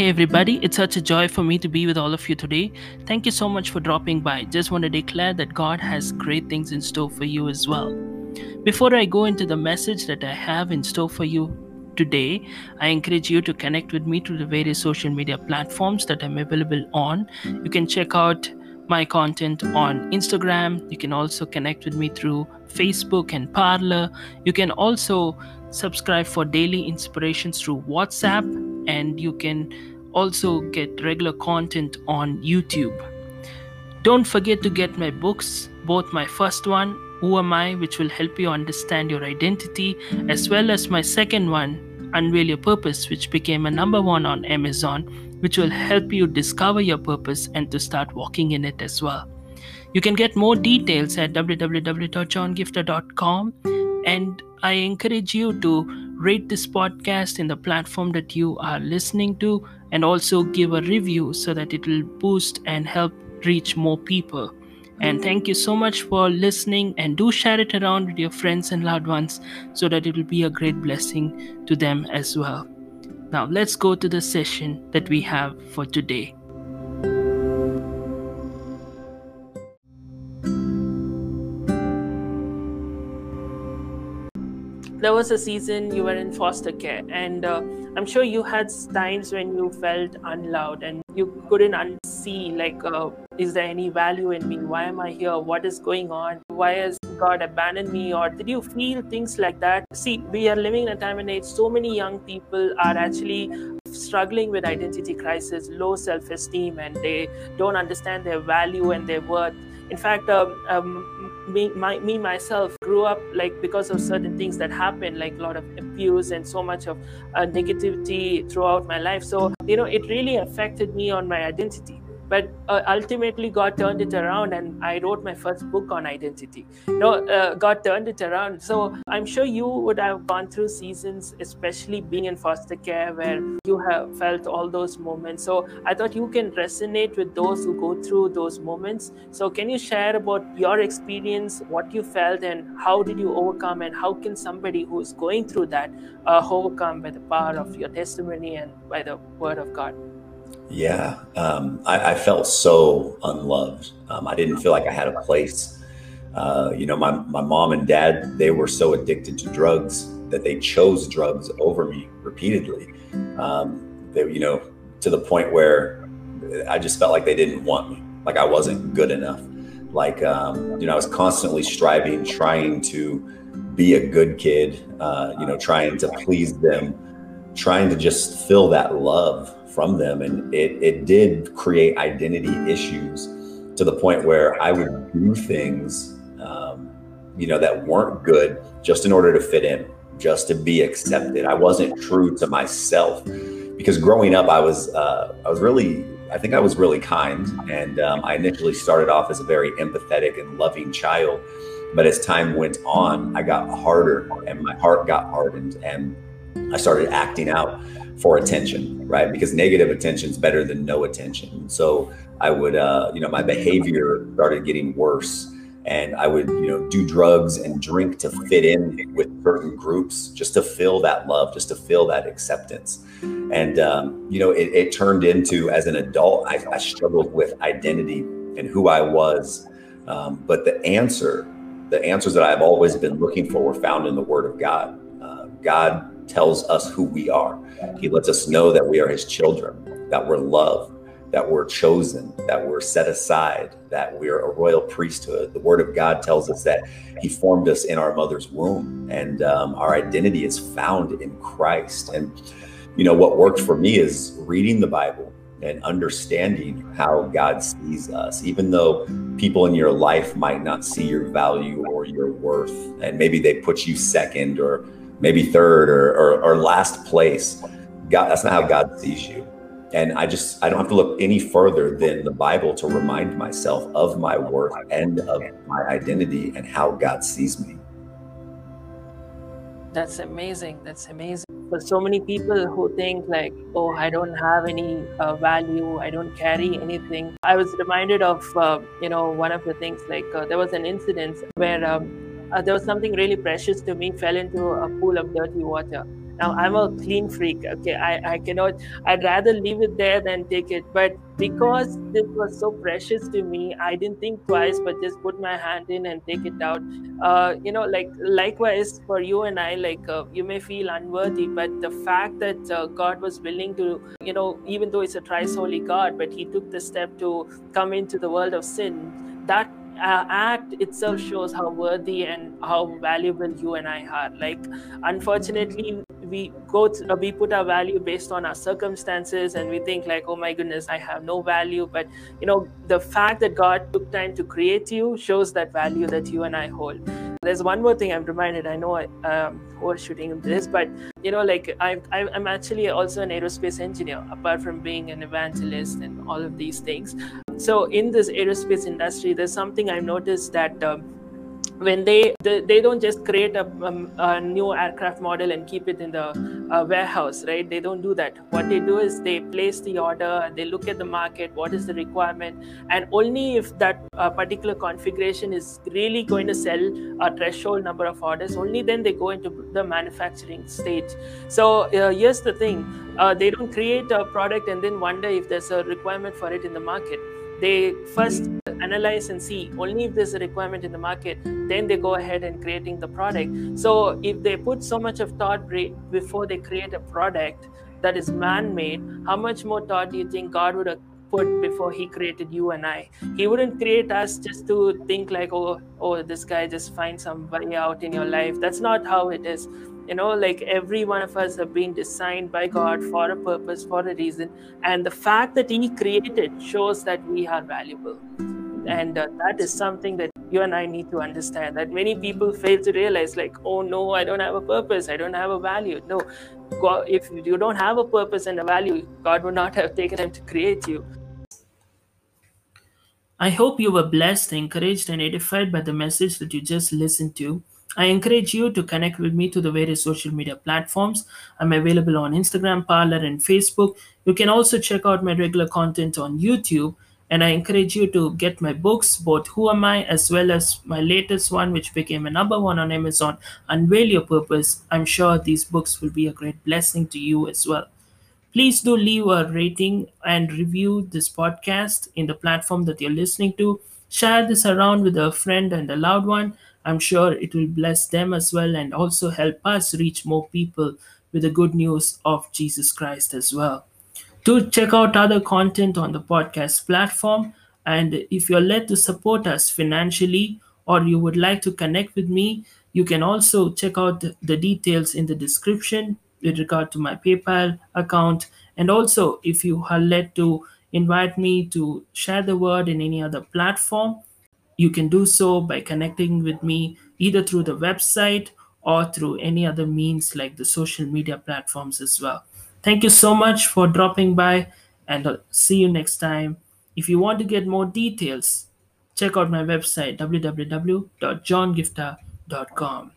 Hey everybody, it's such a joy for me to be with all of you today. Thank you so much for dropping by. Just want to declare that God has great things in store for you as well. Before I go into the message that I have in store for you today, I encourage you to connect with me through the various social media platforms that I'm available on. You can check out my content on Instagram. You can also connect with me through Facebook and Parler. You can also subscribe for daily inspirations through WhatsApp, and you can also get regular content on YouTube. Don't forget to get my books, both my first one, Who Am I?, which will help you understand your identity, as well as my second one, Unveil Your Purpose, which became a number one on Amazon, which will help you discover your purpose and to start walking in it as well. You can get more details at www.johngifter.com, and I encourage you to rate this podcast in the platform that you are listening to, and also give a review so that it will boost and help reach more people. And thank you so much for listening, and do share it around with your friends and loved ones so that it will be a great blessing to them as well. Now let's go to the session that we have for today. There was a season you were in foster care, and I'm sure you had times when you felt unloved and you couldn't unsee, like, is there any value in me? Why am I here? What is going on? Why has God abandoned me? Or did you feel things like that? See, we are living in a time and age, so many young people are actually struggling with identity crisis, low self-esteem, and they don't understand their value and their worth. In fact, myself grew up, like, because of certain things that happened, like a lot of abuse and so much of negativity throughout my life. So, you know, it really affected me on my identity. But ultimately, God turned it around, and I wrote my first book on identity. God turned it around. So I'm sure you would have gone through seasons, especially being in foster care, where you have felt all those moments. So I thought you can resonate with those who go through those moments. So can you share about your experience, what you felt, and how did you overcome, and how can somebody who is going through that overcome by the power of your testimony and by the word of God? Yeah, I felt so unloved. I didn't feel like I had a place. You know, my mom and dad, they were so addicted to drugs that they chose drugs over me repeatedly. They, you know, to the point where I just felt like they didn't want me, like I wasn't good enough. Like, you know, I was constantly striving, trying to be a good kid, you know, trying to please them, trying to just fill that love from them. And it did create identity issues to the point where I would do things, you know, that weren't good just in order to fit in, just to be accepted. I wasn't true to myself, because growing up, I was really kind. And I initially started off as a very empathetic and loving child. But as time went on, I got harder and my heart got hardened, and I started acting out for attention, right? Because negative attention is better than no attention. So I would, you know, my behavior started getting worse, and I would, you know, do drugs and drink to fit in with certain groups, just to feel that love, just to feel that acceptance. And, you know, it turned into, as an adult, I struggled with identity and who I was. But the answers that I've always been looking for were found in the Word of God. God tells us who we are. He lets us know that we are His children, that we're loved, that we're chosen, that we're set aside, that we're a royal priesthood. The Word of God tells us that He formed us in our mother's womb, and our identity is found in Christ. And, you know, what worked for me is reading the Bible and understanding how God sees us, even though people in your life might not see your value or your worth, and maybe they put you second, or maybe third, or last place. God, that's not how God sees you. And I don't have to look any further than the Bible to remind myself of my worth and of my identity and how God sees me. That's amazing. That's amazing. For so many people who think like, oh, I don't have any value, I don't carry anything. I was reminded of, you know, one of the things, like there was an incident where there was something really precious to me, fell into a pool of dirty water. Now, I'm a clean freak. Okay, I cannot, I'd rather leave it there than take it. But because this was so precious to me, I didn't think twice, but just put my hand in and take it out. Likewise for you and I, you may feel unworthy, but the fact that God was willing to, even though it's a thrice holy God, but he took the step to come into the world of sin, that act itself shows how worthy and how valuable you and I are. Unfortunately, we put our value based on our circumstances, and we think oh my goodness, I have no value. But the fact that God took time to create you shows that value that you and I hold. There's one more thing I'm reminded. I know I'm overshooting this, but I'm actually also an aerospace engineer, apart from being an evangelist and all of these things. So in this aerospace industry, there's something I've noticed that when they don't just create a new aircraft model and keep it in the warehouse, right? They don't do that. What they do is they place the order, they look at the market, what is the requirement, and only if that particular configuration is really going to sell a threshold number of orders, only then they go into the manufacturing stage. So here's the thing, they don't create a product and then wonder if there's a requirement for it in the market. They first analyze and see only if there's a requirement in the market, then they go ahead and creating the product. So if they put so much of thought before they create a product that is man-made, how much more thought do you think God would have put before he created you and I? He wouldn't create us just to think oh, this guy just finds somebody out in your life. That's not how it is. Every one of us have been designed by God for a purpose, for a reason. And the fact that he created shows that we are valuable. And that is something that you and I need to understand, that many people fail to realize oh no, I don't have a purpose, I don't have a value. No, God, if you don't have a purpose and a value, God would not have taken time to create you. I hope you were blessed, encouraged, and edified by the message that you just listened to. I encourage you to connect with me through the various social media platforms. I'm available on Instagram, Parler, and Facebook. You can also check out my regular content on YouTube. And I encourage you to get my books, both Who Am I, as well as my latest one, which became a number one on Amazon, Unveil Your Purpose. I'm sure these books will be a great blessing to you as well. Please do leave a rating and review this podcast in the platform that you're listening to. Share this around with a friend and a loved one. I'm sure it will bless them as well, and also help us reach more people with the good news of Jesus Christ as well. Do check out other content on the podcast platform. And if you're led to support us financially, or you would like to connect with me, you can also check out the details in the description with regard to my PayPal account. And also, if you are led to invite me to share the word in any other platform, you can do so by connecting with me either through the website or through any other means like the social media platforms as well. Thank you so much for dropping by, and I'll see you next time. If you want to get more details, check out my website www.johngifta.com.